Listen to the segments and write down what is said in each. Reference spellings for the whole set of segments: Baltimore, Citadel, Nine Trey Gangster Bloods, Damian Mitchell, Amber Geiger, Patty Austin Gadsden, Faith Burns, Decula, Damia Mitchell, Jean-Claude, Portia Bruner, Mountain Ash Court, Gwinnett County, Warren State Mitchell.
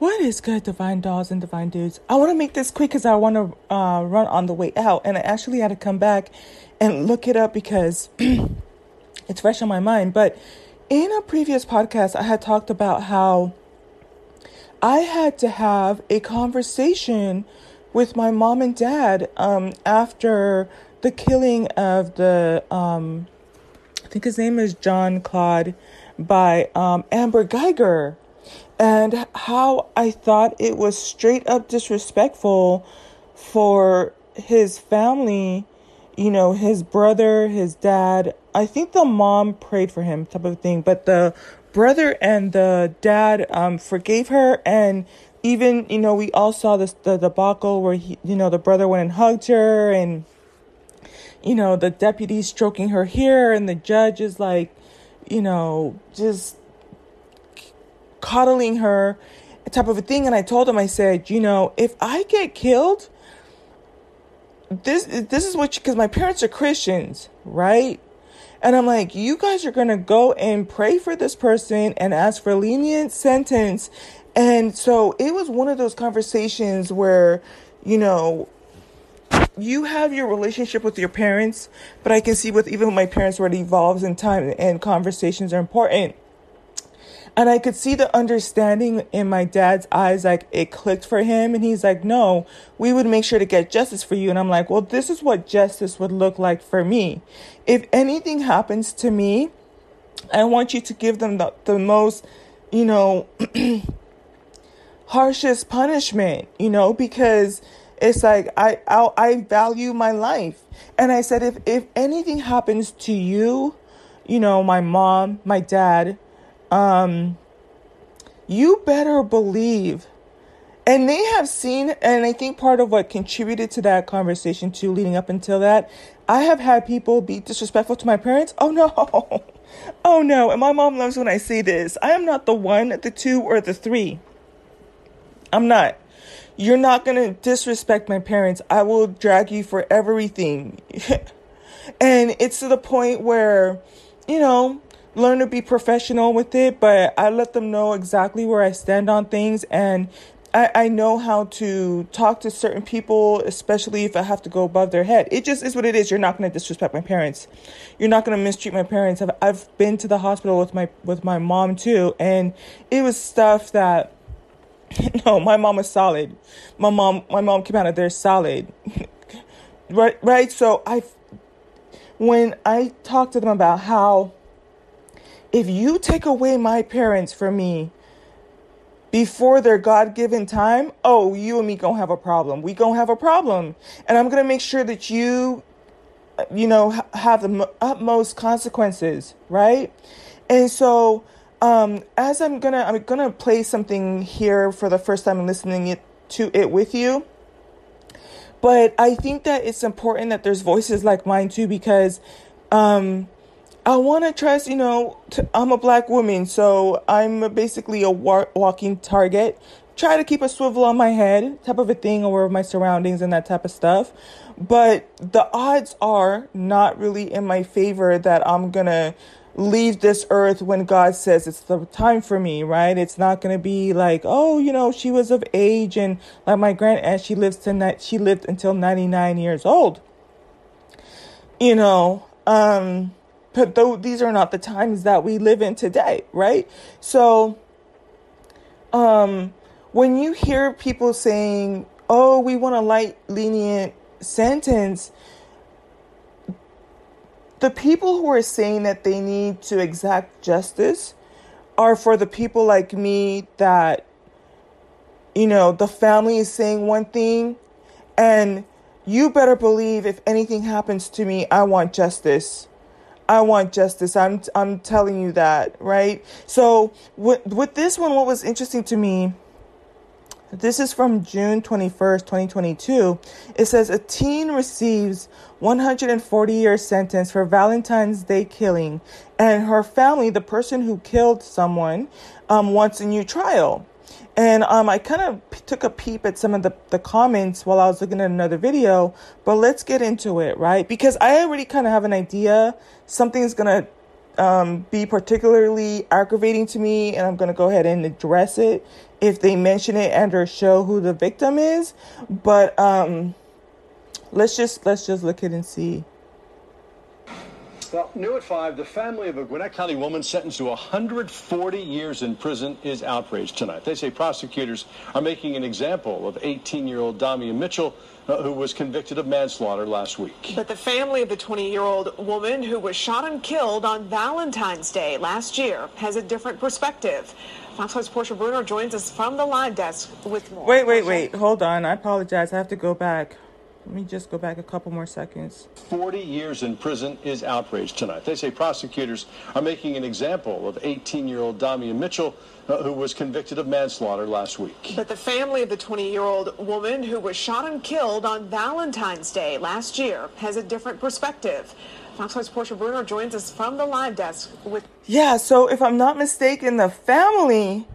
What is good, divine dolls and divine dudes? I want to make this quick because I want to run on the way out. And I actually had to come back and look it up because it's fresh on my mind. But in a previous podcast, I had talked about how I had to have a conversation with my mom and dad after the killing of the, I think his name is Jean-Claude, by Amber Geiger. And how I thought it was straight up disrespectful for his family, you know, his brother, his dad. I think the mom prayed for him type of thing. But the brother and the dad forgave her. And even, you know, we all saw this, the debacle where, he, you know, the brother went and hugged her. And, you know, the deputy stroking her hair. And the judge is like, you know, just coddling her type of a thing. And I told him, I said, you know, if I get killed, this is what, because my parents are Christians, right? And I'm like, you guys are going to go and pray for this person and ask for a lenient sentence. And so it was one of those conversations where, you know, you have your relationship with your parents, but I can see with even my parents where it evolves in time and conversations are important. And I could see the understanding in my dad's eyes, like it clicked for him. And he's like, no, we would make sure to get justice for you. And I'm like, well, this is what justice would look like for me. If anything happens to me, I want you to give them the most, you know, harshest punishment, you know, because it's like I value my life. And I said, if anything happens to you, you know, my mom, my dad, you better believe, and they have seen, and I think part of what contributed to that conversation too, leading up until that, I have had people be disrespectful to my parents. Oh no. Oh no. And my mom loves when I say this. I am not the one, the two, or the three. I'm not. You're not going to disrespect my parents. I will drag you for everything. And it's to the point where, you know, learn to be professional with it, but I let them know exactly where I stand on things, and I know how to talk to certain people, especially if I have to go above their head. It just is what it is. You're not going to disrespect my parents. You're not going to mistreat my parents. I've been to the hospital with my mom too, and it was stuff that, no, my mom was solid. My mom came out of there solid, right. So when I talked to them about how, if you take away my parents from me before their God-given time, oh, you and me gonna have a problem. We gonna have a problem. And I'm gonna make sure that you know, have the utmost consequences, right? And so as I'm gonna play something here for the first time and listening to it with you. But I think that it's important that there's voices like mine too, because I want to trust, you know, I'm a black woman, so I'm basically a walking target. Try to keep a swivel on my head type of a thing, aware of my surroundings and that type of stuff. But the odds are not really in my favor that I'm going to leave this earth when God says it's the time for me, right? It's not going to be like, oh, you know, she was of age and like my grand aunt, she lived until 99 years old. You know, but though these are not the times that we live in today, right? So when you hear people saying, oh, we want a light, lenient sentence, the people who are saying that they need to exact justice are for the people like me that, you know, the family is saying one thing, and you better believe if anything happens to me, I want justice. I want justice. I'm telling you that, right? So with this one, what was interesting to me, this is from June 21st, 2022. It says a teen receives 140-year sentence for Valentine's Day killing, and her family, the person who killed someone, wants a new trial. And I kind of took a peep at some of the comments while I was looking at another video, but let's get into it, right? Because I already kind of have an idea something's going to be particularly aggravating to me, and I'm going to go ahead and address it if they mention it and or show who the victim is. But let's just look at it and see. Well, new at 5, the family of a Gwinnett County woman sentenced to 140 years in prison is outraged tonight. They say prosecutors are making an example of 18-year-old Damia Mitchell, who was convicted of manslaughter last week. But the family of the 20-year-old woman who was shot and killed on Valentine's Day last year has a different perspective. Fox News' Portia Bruner joins us from the live desk with more. Wait. Hold on. I apologize. I have to go back. Let me just go back a couple more seconds. 40 years in prison is outraged tonight. They say prosecutors are making an example of 18-year-old Damian Mitchell, who was convicted of manslaughter last week. But the family of the 20-year-old woman who was shot and killed on Valentine's Day last year has a different perspective. Fox News' Portia Bruner joins us from the live desk with... Yeah, so if I'm not mistaken, the family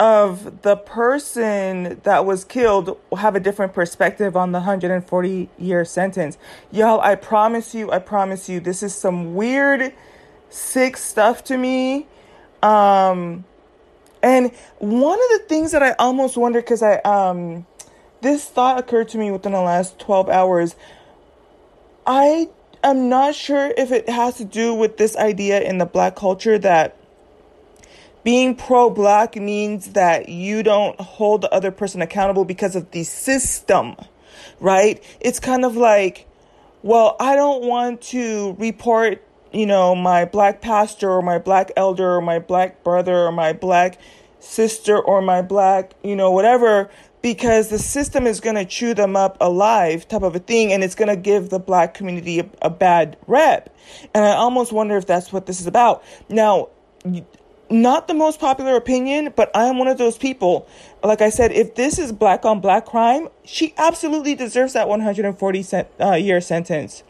of the person that was killed will have a different perspective on the 140-year sentence. Y'all, I promise you, this is some weird, sick stuff to me. And one of the things that I almost wonder, because this thought occurred to me within the last 12 hours, I am not sure if it has to do with this idea in the Black culture that being pro-Black means that you don't hold the other person accountable because of the system, right? It's kind of like, well, I don't want to report, my Black pastor or my Black elder or my Black brother or my Black sister or my Black, whatever, because the system is going to chew them up alive type of a thing, and it's going to give the Black community a bad rep. And I almost wonder if that's what this is about. Now, not the most popular opinion, but I am one of those people. Like I said, if this is Black on Black crime, she absolutely deserves that 140-year sentence.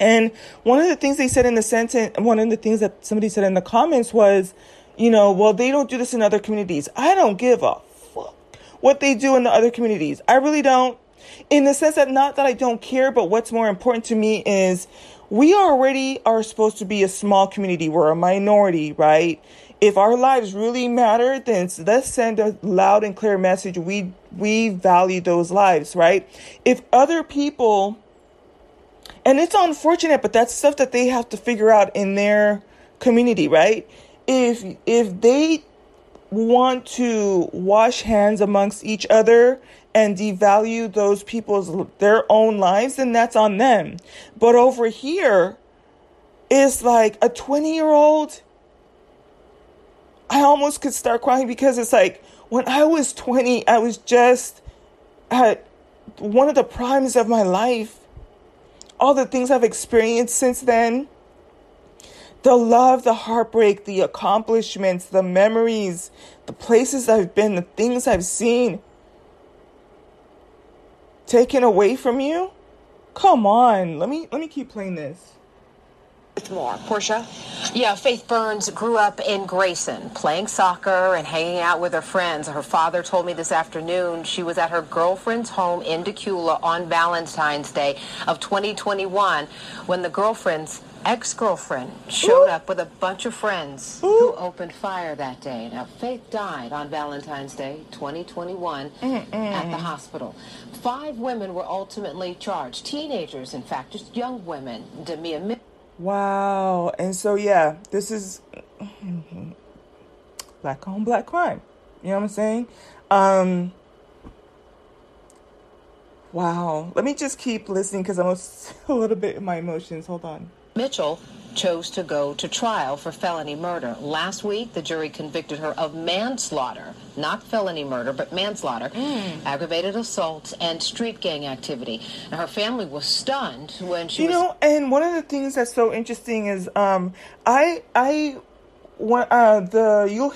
And one of the things they said in the sentence, one of the things that somebody said in the comments was, well, they don't do this in other communities. I don't give a fuck what they do in the other communities. I really don't. In the sense that, not that I don't care, but what's more important to me is we already are supposed to be a small community. We're a minority, right? If our lives really matter, then let's send a loud and clear message. We value those lives, right? If other people, and it's unfortunate, but that's stuff that they have to figure out in their community, right? If they want to wash hands amongst each other and devalue those people's, their own lives, then that's on them. But over here, it's like a 20-year-old. I almost could start crying, because it's like, when I was 20, I was just at one of the primes of my life. All the things I've experienced since then, the love, the heartbreak, the accomplishments, the memories, the places I've been, the things I've seen, taken away from you? Come on. Let me keep playing this. With more. Portia? Yeah, Faith Burns grew up in Grayson, playing soccer and hanging out with her friends. Her father told me this afternoon she was at her girlfriend's home in Decula on Valentine's Day of 2021 when the girlfriend's ex-girlfriend showed up with a bunch of friends who opened fire that day. Now, Faith died on Valentine's Day, 2021, at the hospital. 5 women were ultimately charged. Teenagers, in fact, just young women. Wow. And so, yeah, this is Black on Black crime. You know what I'm saying? Wow. Let me just keep listening, because I'm a little bit in my emotions. Hold on. Mitchell chose to go to trial for felony murder. Last week, the jury convicted her of manslaughter, not felony murder, but manslaughter, aggravated assault, and street gang activity. Now, her family was stunned when she and one of the things that's so interesting is you'll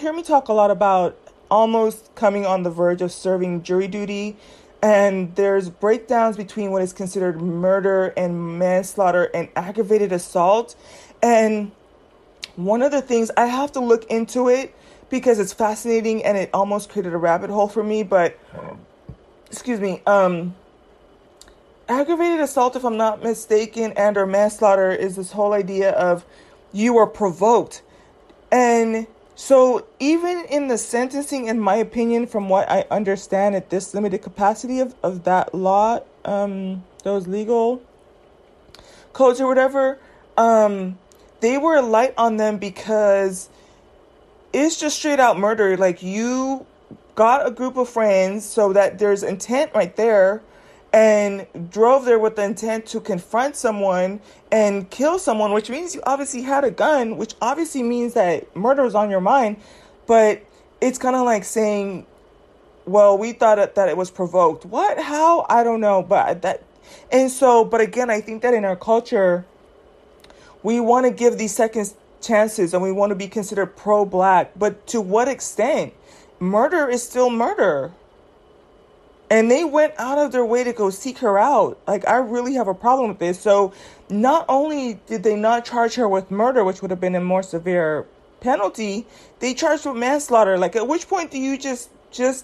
hear me talk a lot about almost coming on the verge of serving jury duty. And there's breakdowns between what is considered murder and manslaughter and aggravated assault. And one of the things, I have to look into it because it's fascinating and it almost created a rabbit hole for me. But, aggravated assault, if I'm not mistaken, and or manslaughter is this whole idea of you are provoked. And so even in the sentencing, in my opinion, from what I understand at this limited capacity of that law, those legal codes or whatever, they were light on them because it's just straight out murder. Like, you got a group of friends, so that there's intent right there, and drove there with the intent to confront someone and kill someone, which means you obviously had a gun, which obviously means that murder was on your mind. But it's kind of like saying, well, we thought that it was provoked. What? How? I don't know. But that, and so, but again, I think that in our culture, we want to give these second chances and we want to be considered pro-black. But to what extent? Murder is still murder. And they went out of their way to go seek her out. Like, I really have a problem with this. So not only did they not charge her with murder, which would have been a more severe penalty, they charged with manslaughter. Like, at which point do you just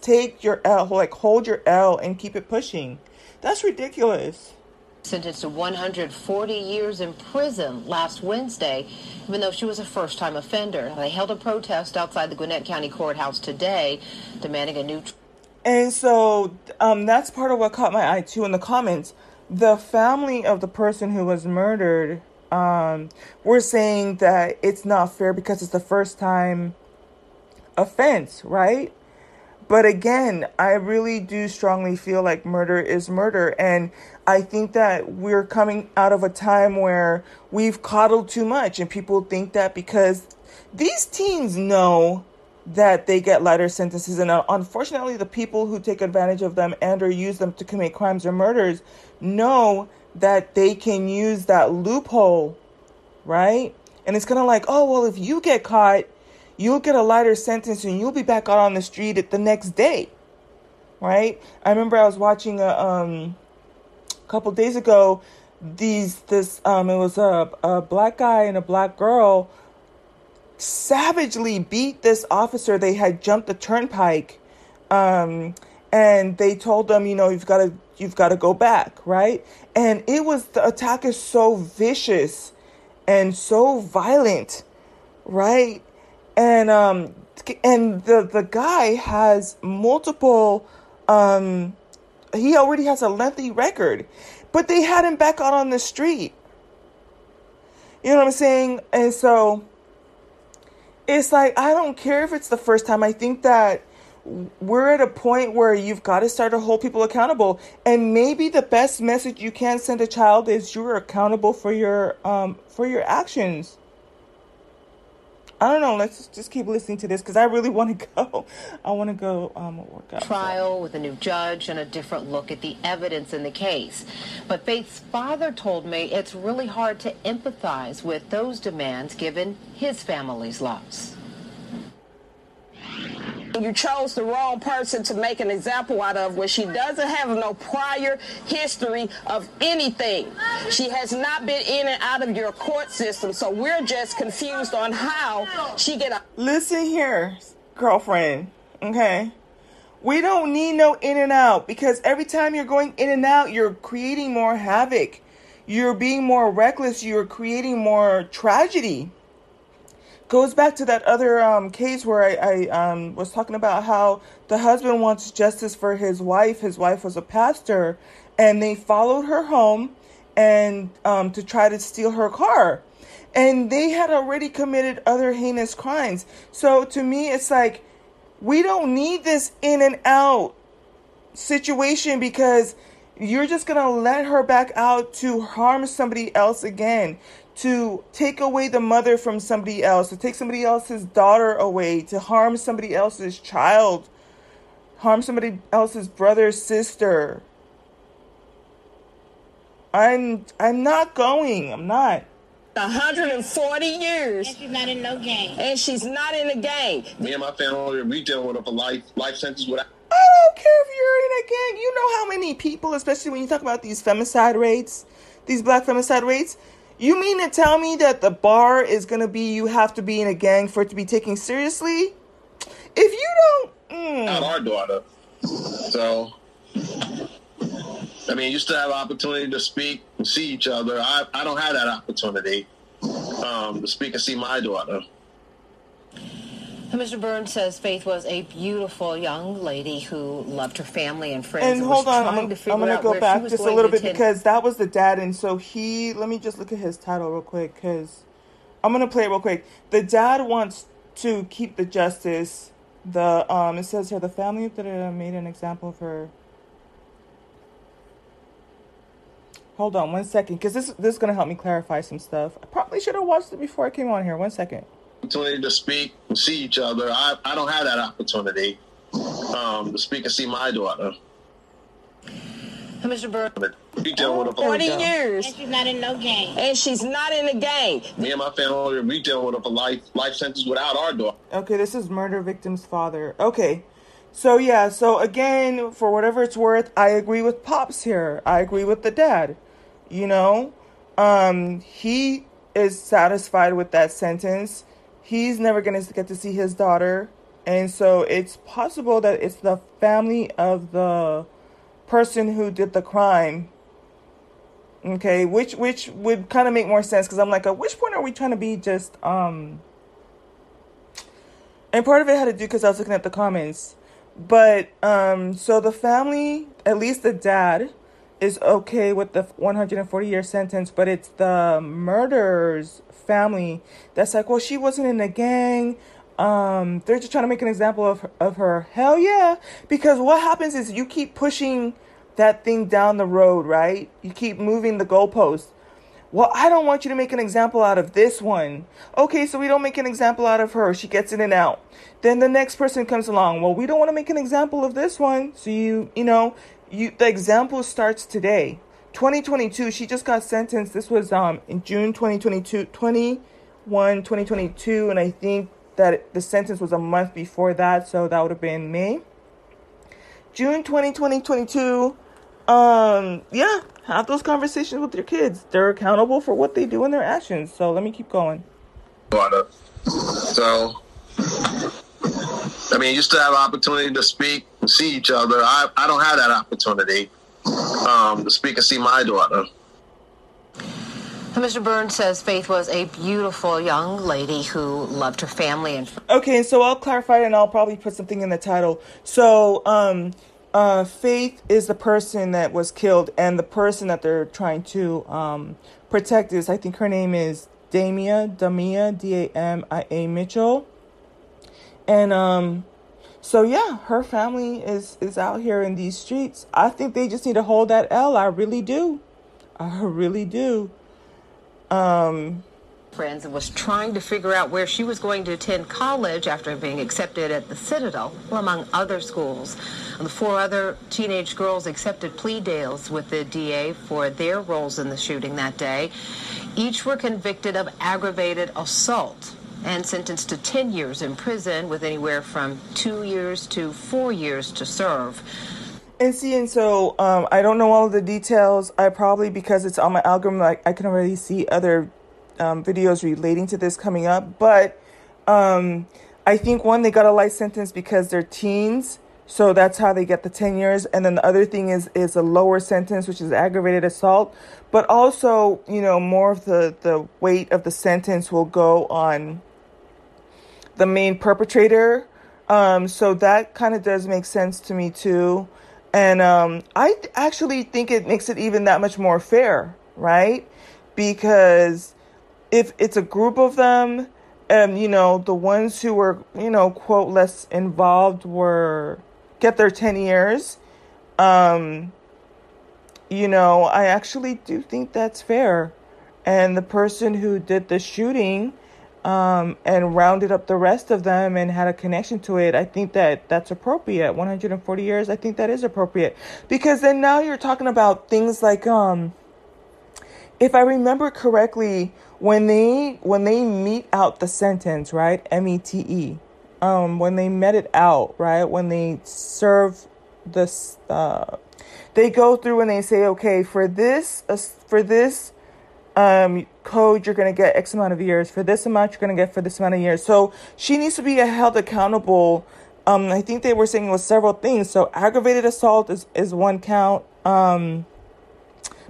take your L, like hold your L and keep it pushing? That's ridiculous. Sentenced to 140 years in prison last Wednesday, even though she was a first-time offender. They held a protest outside the Gwinnett County Courthouse today, demanding a new... And so that's part of what caught my eye, too, in the comments. The family of the person who was murdered were saying that it's not fair because it's the first-time offense, right? But again, I really do strongly feel like murder is murder. And I think that we're coming out of a time where we've coddled too much. And people think that because these teens know that they get lighter sentences. And unfortunately, the people who take advantage of them and or use them to commit crimes or murders know that they can use that loophole, right? And it's kind of like, oh, well, if you get caught, you'll get a lighter sentence and you'll be back out on the street at the next day, right? I remember I was watching a couple days ago, it was a black guy and a black girl savagely beat this officer. They had jumped the turnpike, and they told them, you know, you've got to go back, right? And it was, the attack is so vicious and so violent, right? And the guy has multiple, he already has a lengthy record, but they had him back out on the street. You know what I'm saying? And so it's like, I don't care if it's the first time. I think that we're at a point where you've got to start to hold people accountable. And maybe the best message you can send a child is you're accountable for your actions. I don't know. Let's just keep listening to this because I really want to go. I want to go work out. Trial with a new judge and a different look at the evidence in the case. But Faith's father told me it's really hard to empathize with those demands given his family's loss. You chose the wrong person to make an example out of when she doesn't have no prior history of anything. She has not been in and out of your court system, so we're just confused on how she get a... Listen here, girlfriend, okay? We don't need no in and out because every time you're going in and out, you're creating more havoc. You're being more reckless. You're creating more tragedy. Goes back to that other case where I was talking about how the husband wants justice for his wife. His wife was a pastor, and they followed her home and to try to steal her car. And they had already committed other heinous crimes. So to me, it's like, we don't need this in and out situation because you're just going to let her back out to harm somebody else again, to take away the mother from somebody else, to take somebody else's daughter away, to harm somebody else's child, harm somebody else's brother, sister. I'm not going. I'm not. 140 years. And she's not in no game. And she's not in the game. Me and my family, we deal with a life sentence without... I don't care if you're in a gang. You know how many people, especially when you talk about these femicide rates, these black femicide rates... You mean to tell me that the bar is going to be you have to be in a gang for it to be taken seriously? If you don't... Not our daughter. So, I mean, you still have an opportunity to speak and see each other. I don't have that opportunity. to speak and see my daughter. Mr. Burns says Faith was a beautiful young lady who loved her family and friends. And hold on, I'm going to go back just a little bit because that was the dad. And so he, let me just look at his title real quick because I'm going to play it real quick. The dad wants to keep the justice. The it says here the family that made an example of her. Hold on one second because this is going to help me clarify some stuff. I probably should have watched it before I came on here. One second. Opportunity to speak and see each other. I don't have that opportunity to speak and see my daughter. Mr. Burns. She's 40 years. And she's not in no gang. And she's not in a gang. Me and my family, we dealing with a life sentence without our daughter. Okay, this is murder victim's father. Okay. So, yeah. So, again, for whatever it's worth, I agree with Pops here. I agree with the dad. You know? He is satisfied with that sentence. He's never going to get to see his daughter. And so it's possible that it's the family of the person who did the crime. Okay, which would kind of make more sense because I'm like, at which point are we trying to be just... And part of it had to do because I was looking at the comments. But so the family, at least the dad, is okay with the 140-year sentence, but it's the murderer's family that's like, well, she wasn't in a gang. They're just trying to make an example of her. Hell yeah. Because what happens is you keep pushing that thing down the road, right? You keep moving the goalpost. Well, I don't want you to make an example out of this one. Okay, so we don't make an example out of her. She gets in and out. Then the next person comes along. Well, we don't want to make an example of this one. So the example starts today. 2022, she just got sentenced. This was in June 2022, 2022, and I think that the sentence was a month before that, so that would have been May. June 2022, yeah, have those conversations with your kids. They're accountable for what they do and their actions, so let me keep going. So, I mean, you still have an opportunity to speak and see each other. I don't have that opportunity to speak and see my daughter. Mr. Burns says Faith was a beautiful young lady who loved her family. Okay, so I'll clarify it and I'll probably put something in the title. So Faith is the person that was killed, and the person that they're trying to protect is, I think her name is Damia, D-A-M-I-A Mitchell. And so, yeah, her family is out here in these streets. I think they just need to hold that L. I really do. I really do. Friends and was trying to figure out where she was going to attend college after being accepted at the Citadel, among other schools. And the four other teenage girls accepted plea deals with the DA for their roles in the shooting that day. Each were convicted of aggravated assault and sentenced to 10 years in prison with anywhere from 2 years to 4 years to serve. And see, and so I don't know all of the details. I probably, because it's on my algorithm, I can already see other videos relating to this coming up. But I think, one, they got a light sentence because they're teens. So that's how they get the 10 years. And then the other thing is a lower sentence, which is aggravated assault. But also, you know, more of the weight of the sentence will go on the main perpetrator. So that kind of does make sense to me, too. And I actually think it makes it even that much more fair, right? Because if it's a group of them, and, you know, the ones who were, you know, quote, less involved get their 10 years. You know, I actually do think that's fair. And the person who did the shooting and rounded up the rest of them and had a connection to it, I think that's appropriate. 140 years, I think that is appropriate. Because then now you're talking about things like, if I remember correctly, when they mete out the sentence, right? M-E-T-E. When they met it out, right? When they serve this, they go through and they say, okay, for this code, you're going to get X amount of years. For this amount, you're going to get for this amount of years. So she needs to be held accountable. I think they were saying it was several things. So aggravated assault is one count.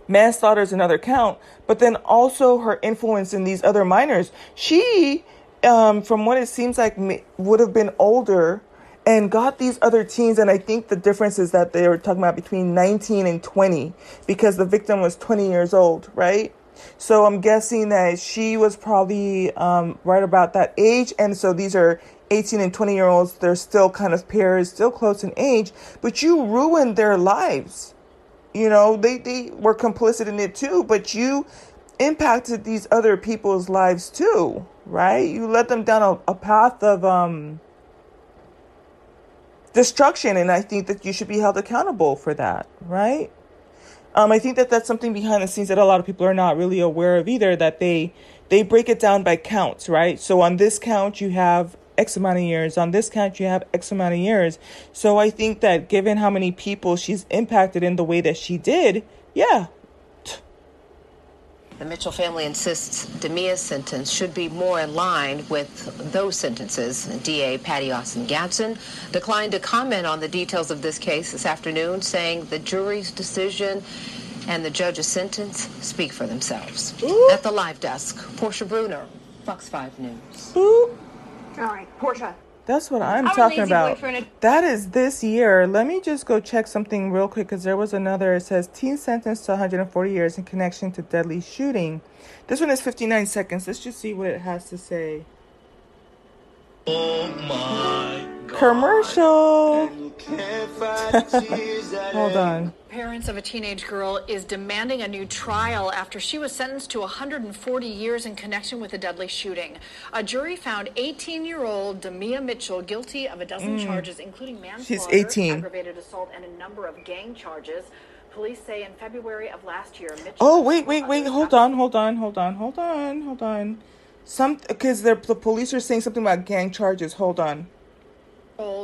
manslaughter is another count, but then also her influence in these other minors. She, from what it seems like, would have been older and got these other teens. And I think the difference is that they were talking about between 19 and 20 because the victim was 20 years old, right? So I'm guessing that she was probably right about that age. And so these are 18 and 20 year olds. They're still kind of peers, still close in age, but you ruined their lives. You know, they were complicit in it too, but you impacted these other people's lives too, right? You let them down a path of destruction. And I think that you should be held accountable for that, right? I think that that's something behind the scenes that a lot of people are not really aware of either, that they break it down by counts, right? So on this count, you have X amount of years. On this count, you have X amount of years. So I think that given how many people she's impacted in the way that she did, yeah. The Mitchell family insists Damia's sentence should be more in line with those sentences. DA Patty Austin Gadsden declined to comment on the details of this case this afternoon, saying the jury's decision and the judge's sentence speak for themselves. Ooh. At the live desk, Portia Bruner, Fox 5 News. Ooh. All right, Portia. That's what I'm talking about. That is this year. Let me just go check something real quick because there was another. It says teen sentenced to 140 years in connection to deadly shooting. This one is 59 seconds. Let's just see what it has to say. Oh my God. Commercial. Hold on. Parents of a teenage girl is demanding a new trial after she was sentenced to 140 years in connection with a deadly shooting. A jury found 18-year-old Damia Mitchell guilty of a dozen charges, including manslaughter, aggravated assault, and a number of gang charges. Police say in February of last year, Mitchell... Oh, wait. Hold on. Because the police are saying something about gang charges. Hold on.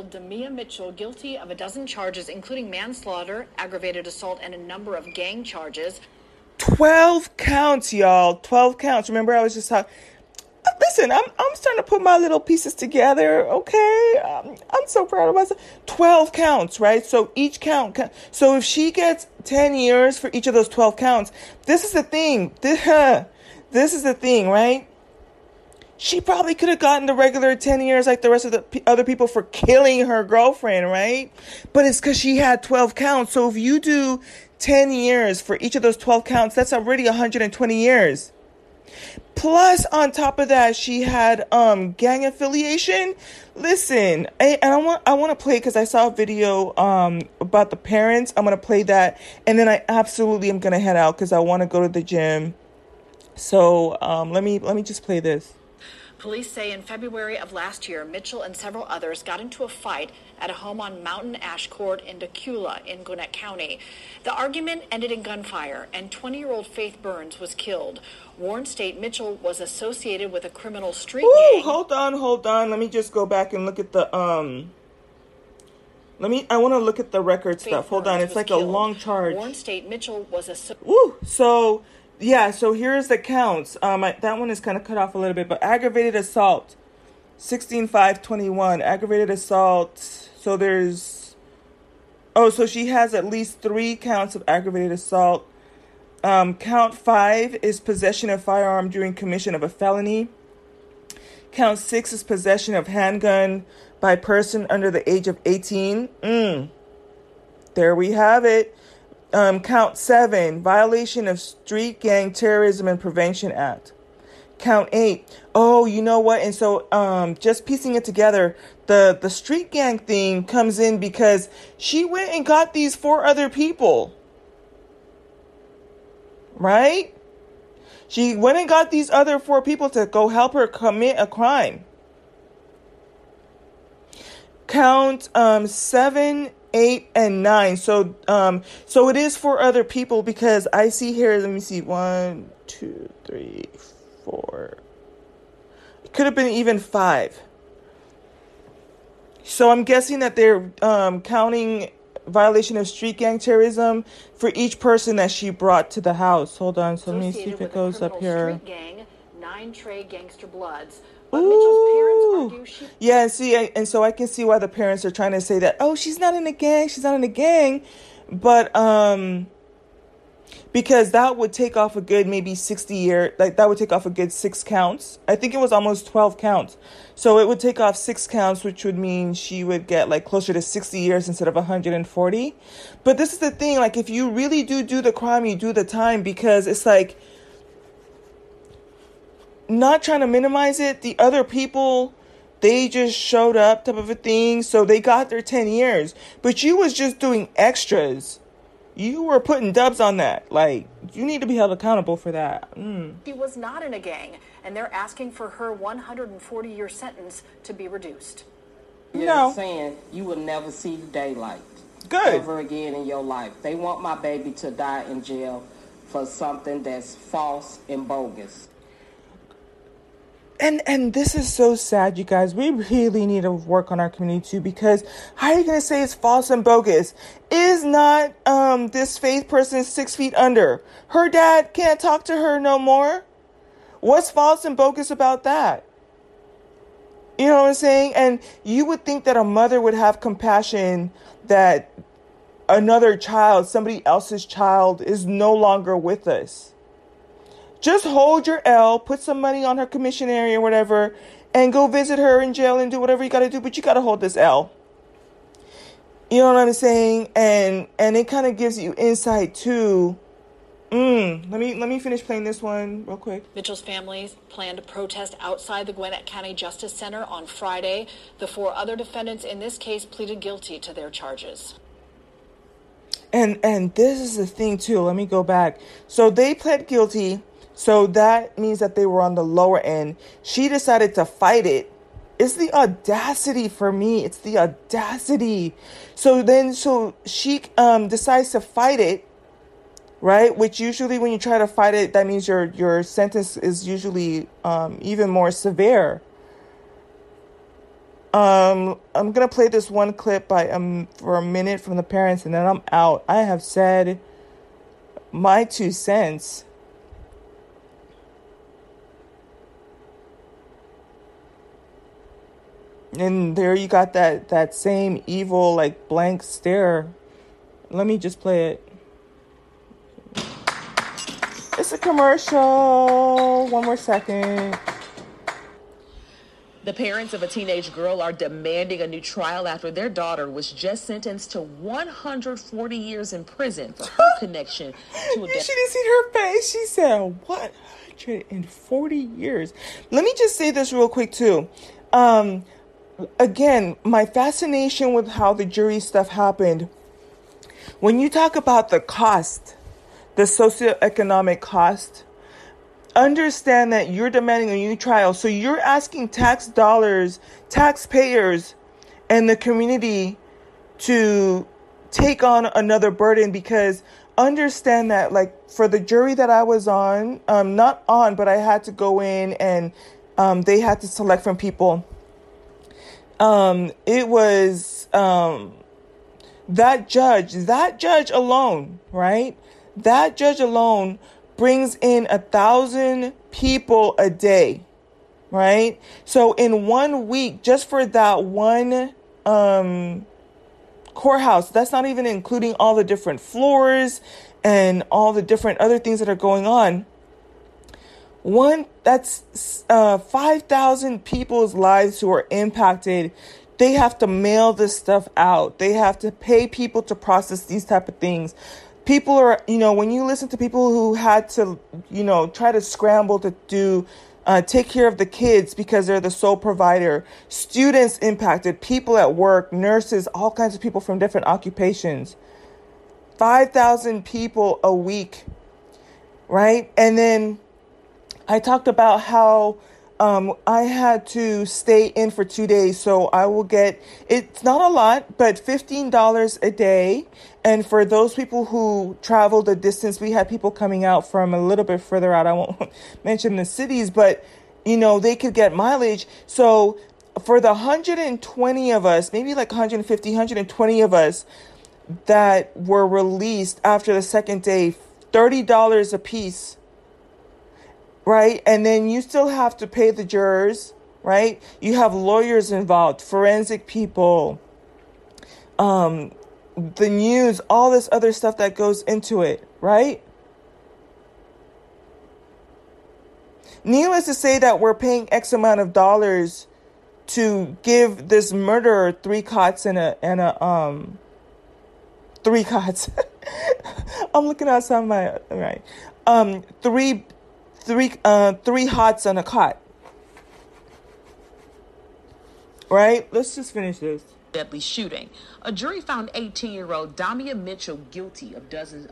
Damia Mitchell guilty of a dozen charges, including manslaughter, aggravated assault, and a number of gang charges. 12 counts, y'all. 12 counts. Remember, I was just talking. Listen, I'm starting to put my little pieces together. Okay, I'm so proud of myself. 12 counts, right? So each count. So if she gets 10 years for each of those 12 counts, this is the thing. This is the thing, right? She probably could have gotten the regular 10 years like the rest of the other people for killing her girlfriend, right? But it's because she had 12 counts. So if you do 10 years for each of those 12 counts, that's already 120 years. Plus, on top of that, she had gang affiliation. Listen, I want to play because I saw a video about the parents. I'm going to play that. And then I absolutely am going to head out because I want to go to the gym. So let me just play this. Police say in February of last year, Mitchell and several others got into a fight at a home on Mountain Ash Court in Decula in Gwinnett County. The argument ended in gunfire, and 20-year-old Faith Burns was killed. Warren State Mitchell was associated with a criminal street gang. Hold on. Let me just go back and look at the I want to look at the record Faith stuff. Hold Burns on, it's like killed. A long charge. Warren State Mitchell was Yeah, so here's the counts. That one is kind of cut off a little bit, but aggravated assault, 16-5-21. Aggravated assault, so there's... Oh, so she has at least 3 counts of aggravated assault. Count 5 is possession of firearm during commission of a felony. Count 6 is possession of handgun by person under the age of 18. There we have it. Count 7, violation of Street Gang Terrorism and Prevention Act. Count 8, oh, you know what? And so just piecing it together, the street gang thing comes in because she went and got these 4 other people. Right? She went and got these other 4 people to go help her commit a crime. Count 7, 8 and 9. So it is for other people because I see here. Let me see. 1, 2, 3, 4. It could have been even 5. So I'm guessing that they're counting violation of street gang terrorism for each person that she brought to the house. Hold on. So let me see if it goes up here. Street gang, 9 Trey Gangster Bloods. Mitchell's parents argue she... Yeah, and see, and so I can see why the parents are trying to say that, oh, she's not in a gang, but because that would take off a good maybe 6 counts. I think it was almost 12 counts. So it would take off 6 counts, which would mean she would get like closer to 60 years instead of 140. But this is the thing, like if you really do the crime, you do the time, because it's like, not trying to minimize it, the other people, they just showed up type of a thing, so they got their 10 years. But you was just doing extras. You were putting dubs on that. Like, you need to be held accountable for that. She was not in a gang, and they're asking for her 140-year sentence to be reduced. You know what I'm saying? You will never see the daylight. Good. Ever again in your life. They want my baby to die in jail for something that's false and bogus. And this is so sad, you guys. We really need to work on our community too, because how are you going to say it's false and bogus? Is not this Faith person 6 feet under? Her dad can't talk to her no more. What's false and bogus about that? You know what I'm saying? And you would think that a mother would have compassion that another child, somebody else's child, is no longer with us. Just hold your L, put some money on her commissionary or whatever, and go visit her in jail and do whatever you got to do. But you got to hold this L. You know what I'm saying? And it kind of gives you insight too. Let me finish playing this one real quick. Mitchell's family planned to protest outside the Gwinnett County Justice Center on Friday. The 4 other defendants in this case pleaded guilty to their charges. And this is the thing too. Let me go back. So they pled guilty. So that means that they were on the lower end. She decided to fight it. It's the audacity for me. It's the audacity. So she decides to fight it, right? Which usually when you try to fight it, that means your sentence is usually even more severe. I'm going to play this one clip for a minute from the parents, and then I'm out. I have said my 2 cents. And there you got that same evil, like, blank stare. Let me just play it. It's a commercial. One more second. The parents of a teenage girl are demanding a new trial after their daughter was just sentenced to 140 years in prison for her connection to a death. She didn't see her face. She said, 140 years. Let me just say this real quick, too. Again, my fascination with how the jury stuff happened. When you talk about the cost, the socioeconomic cost, understand that you're demanding a new trial. So you're asking tax dollars, taxpayers, and the community to take on another burden, because understand that, like, for the jury that I was on, but I had to go in and they had to select from people. It was that judge alone, right? That judge alone brings in 1,000 people a day, right? So in 1 week, just for that one courthouse, that's not even including all the different floors and all the different other things that are going on. That's 5,000 people's lives who are impacted. They have to mail this stuff out. They have to pay people to process these type of things. People are, when you listen to people who had to, try to scramble to do, take care of the kids because they're the sole provider. Students impacted, people at work, nurses, all kinds of people from different occupations. 5,000 people a week, right? And then I talked about how I had to stay in for 2 days, so I will get, it's not a lot, but $15 a day. And for those people who travel the distance, we had people coming out from a little bit further out. I won't mention the cities, but, they could get mileage. So for the 120 of us, maybe like 150, 120 of us that were released after the second day, $30 a piece. Right. And then you still have to pay the jurors. Right. You have lawyers involved, forensic people, the news, all this other stuff that goes into it. Right. Needless to say that we're paying X amount of dollars to give this murderer three cots. I'm looking outside my right. Three hots on a cot. Right? Let's just finish this. Deadly shooting. A jury found 18-year-old Damia Mitchell guilty of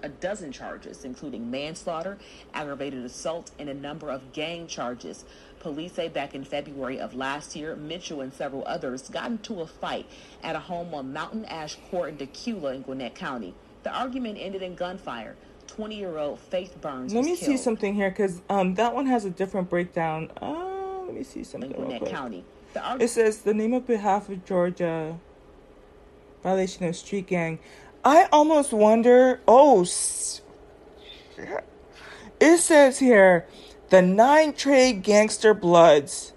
a dozen charges, including manslaughter, aggravated assault, and a number of gang charges. Police say back in February of last year, Mitchell and several others got into a fight at a home on Mountain Ash Court in Decula in Gwinnett County. The argument ended in gunfire. 20-year-old Faith Burns was killed. Let me see something here, because that one has a different breakdown. Let me see something in Gwinnett County. It says the name of behalf of Georgia, violation of street gang. I almost wonder. Oh, it says here the Nine Trey Gangster Bloods,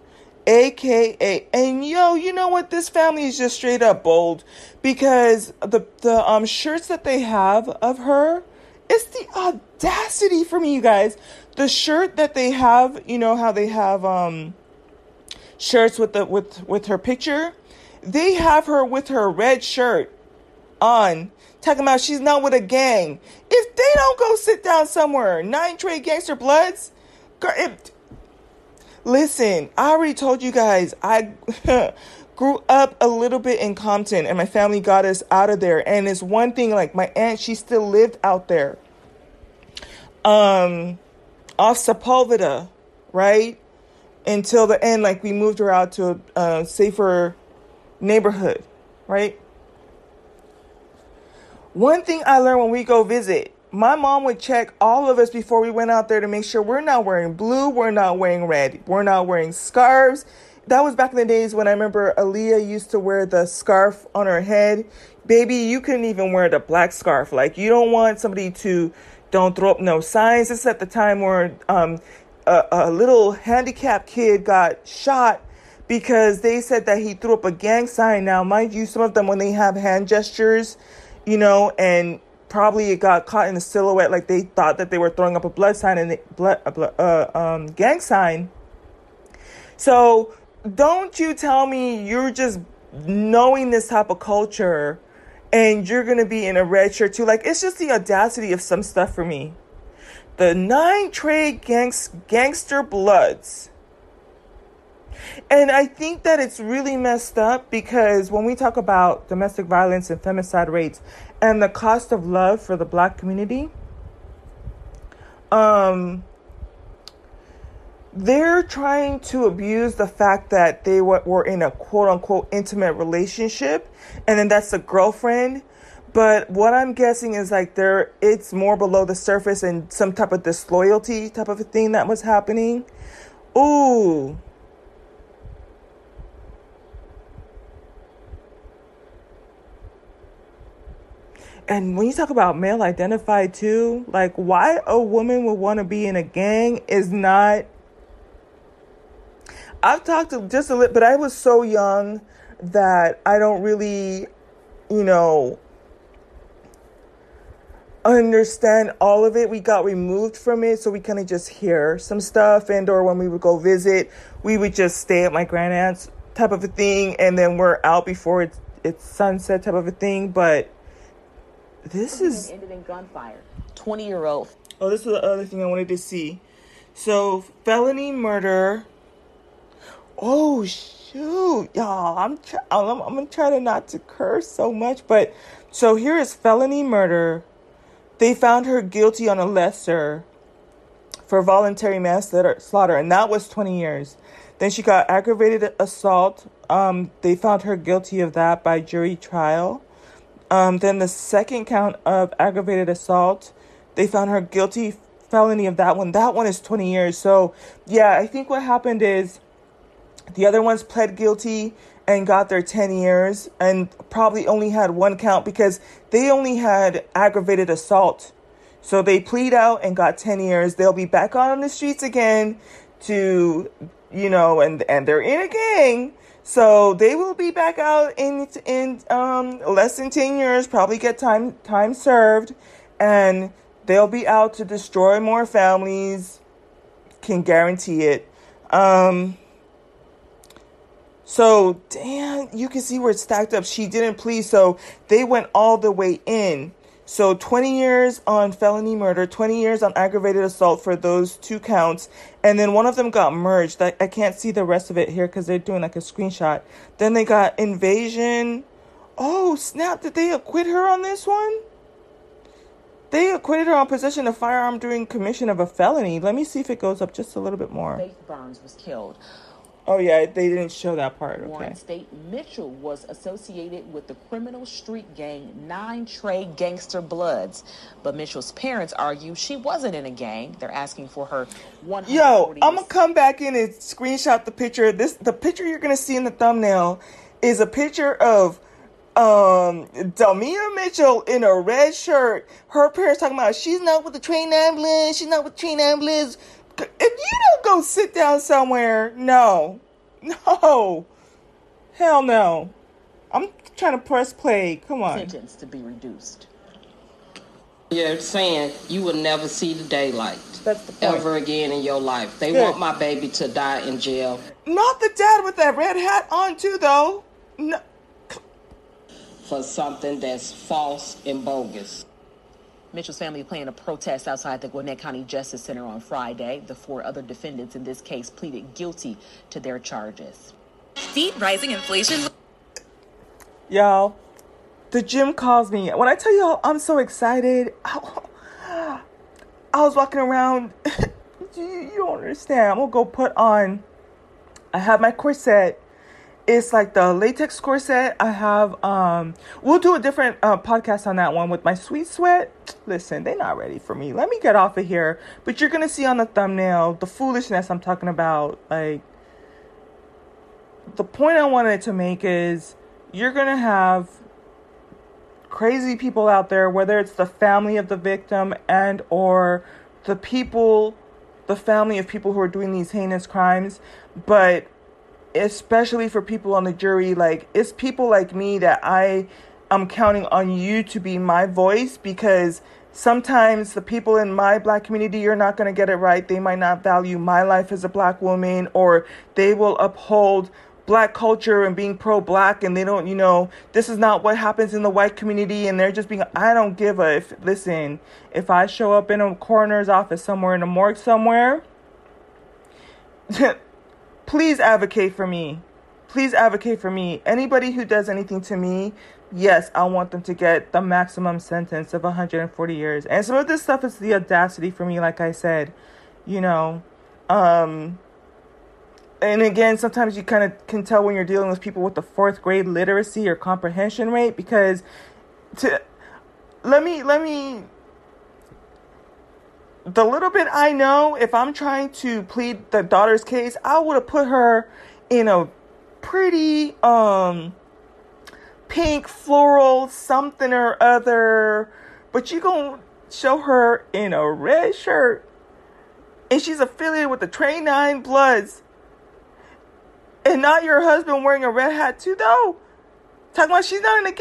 aka. And yo, you know what? This family is just straight up bold, because the shirts that they have of her. It's the audacity for me, you guys. The shirt that they have, you know how they have shirts with her picture. They have her with her red shirt on, talking about she's not with a gang. If they don't go sit down somewhere, Nine Trey Gangster Bloods, girl. Listen, I already told you guys, I grew up a little bit in Compton, and my family got us out of there. And it's one thing, like my aunt, she still lived out there, off Sepulveda, right? Until the end, like we moved her out to a safer neighborhood, right? One thing I learned when we go visit, my mom would check all of us before we went out there to make sure we're not wearing blue, we're not wearing red, we're not wearing scarves. That was back in the days when I remember Aaliyah used to wear the scarf on her head. Baby, you couldn't even wear the black scarf. Like, you don't want somebody to don't throw up no signs. This is at the time where a little handicapped kid got shot because they said that he threw up a gang sign. Now, mind you, some of them, when they have hand gestures, you know, and probably it got caught in a silhouette, like they thought that they were throwing up a blood sign and gang sign. So don't you tell me you're just knowing this type of culture and you're going to be in a red shirt too. Like, it's just the audacity of some stuff for me. The Nine Trey Gangster Bloods. And I think that it's really messed up, because when we talk about domestic violence and femicide rates and the cost of love for the black community, they're trying to abuse the fact that they were in a quote-unquote intimate relationship, and then that's the girlfriend. But what I'm guessing is like it's more below the surface and some type of disloyalty type of a thing that was happening. Ooh. And when you talk about male identified too, like why a woman would want to be in a gang is not. I've talked to just a little, but I was so young that I don't really, you know, understand all of it. We got removed from it, so we kind of just hear some stuff, and or when we would go visit, we would just stay at my grandaunt's type of a thing, and then we're out before it's sunset type of a thing. But this is ended in gunfire. 20-year-old. Oh, this is the other thing I wanted to see. So felony murder. Oh shoot, y'all! I'm gonna try to not to curse so much, but so here is felony murder. They found her guilty on a lesser for voluntary manslaughter, and that was 20 years. Then she got aggravated assault. They found her guilty of that by jury trial. Then the second count of aggravated assault, they found her guilty felony of that one. That one is 20 years. So, yeah, I think what happened is the other ones pled guilty and got their 10 years and probably only had one count because they only had aggravated assault. So they plead out and got 10 years. They'll be back on the streets again to, you know, and they're in a gang. So they will be back out in less than 10 years, probably get time served, and they'll be out to destroy more families, can guarantee it. So, damn, you can see where it's stacked up. She didn't plead, so they went all the way in. So 20 years on felony murder, 20 years on aggravated assault for those two counts. And then one of them got merged. I can't see the rest of it here because they're doing like a screenshot. Then they got invasion. Oh, snap. Did they acquit her on this one? They acquitted her on possession of firearm during commission of a felony. Let me see if it goes up just a little bit more. Faith Burns was killed. Oh, yeah, they didn't show that part. Okay. Warren State Mitchell was associated with the criminal street gang Nine Trey Gangster Bloods. But Mitchell's parents argue she wasn't in a gang. They're asking for her 140s. Yo, I'm going to come back in and screenshot the picture. The picture you're going to see in the thumbnail is a picture of Damia Mitchell in a red shirt. Her parents talking about she's not with the train ambulance. She's not with the train ambulance. If you don't go sit down somewhere, no, hell no. I'm trying to press play. Come on. Sentence to be reduced. You're saying you will never see the daylight. That's the point. Ever again in your life. They want my baby to die in jail. Not the dad with that red hat on too, though. No. For something that's false and bogus. Mitchell's family planned a protest outside the Gwinnett County Justice Center on Friday. The four other defendants in this case pleaded guilty to their charges. Steep rising inflation. Y'all, the gym calls me. When I tell y'all I'm so excited, I was walking around. You don't understand. I'm going to go put on. I have my corset. It's like the latex corset. I have, we'll do a different podcast on that one with my sweet sweat. Listen, they're not ready for me. Let me get off of here. But you're going to see on the thumbnail the foolishness I'm talking about. Like, the point I wanted to make is you're going to have crazy people out there, whether it's the family of the victim and or the family of people who are doing these heinous crimes. But especially for people on the jury, like, it's people like me that I am counting on you to be my voice, because sometimes the people in my Black community, you're not going to get it right. They might not value my life as a Black woman, or they will uphold Black culture and being pro-Black, and they don't, this is not what happens in the white community, and they're just being, I don't give a, listen, if I show up in a coroner's office somewhere, in a morgue somewhere, please advocate for me. Please advocate for me. Anybody who does anything to me, yes, I want them to get the maximum sentence of 140 years. And some of this stuff is the audacity for me, like I said, and again, sometimes you kind of can tell when you're dealing with people with the 4th grade literacy or comprehension rate, because the little bit I know, if I'm trying to plead the daughter's case, I would have put her in a pretty pink floral something or other. But you're going to show her in a red shirt. And she's affiliated with the Train 9 Bloods. And not your husband wearing a red hat too, though. Talking about she's not in a...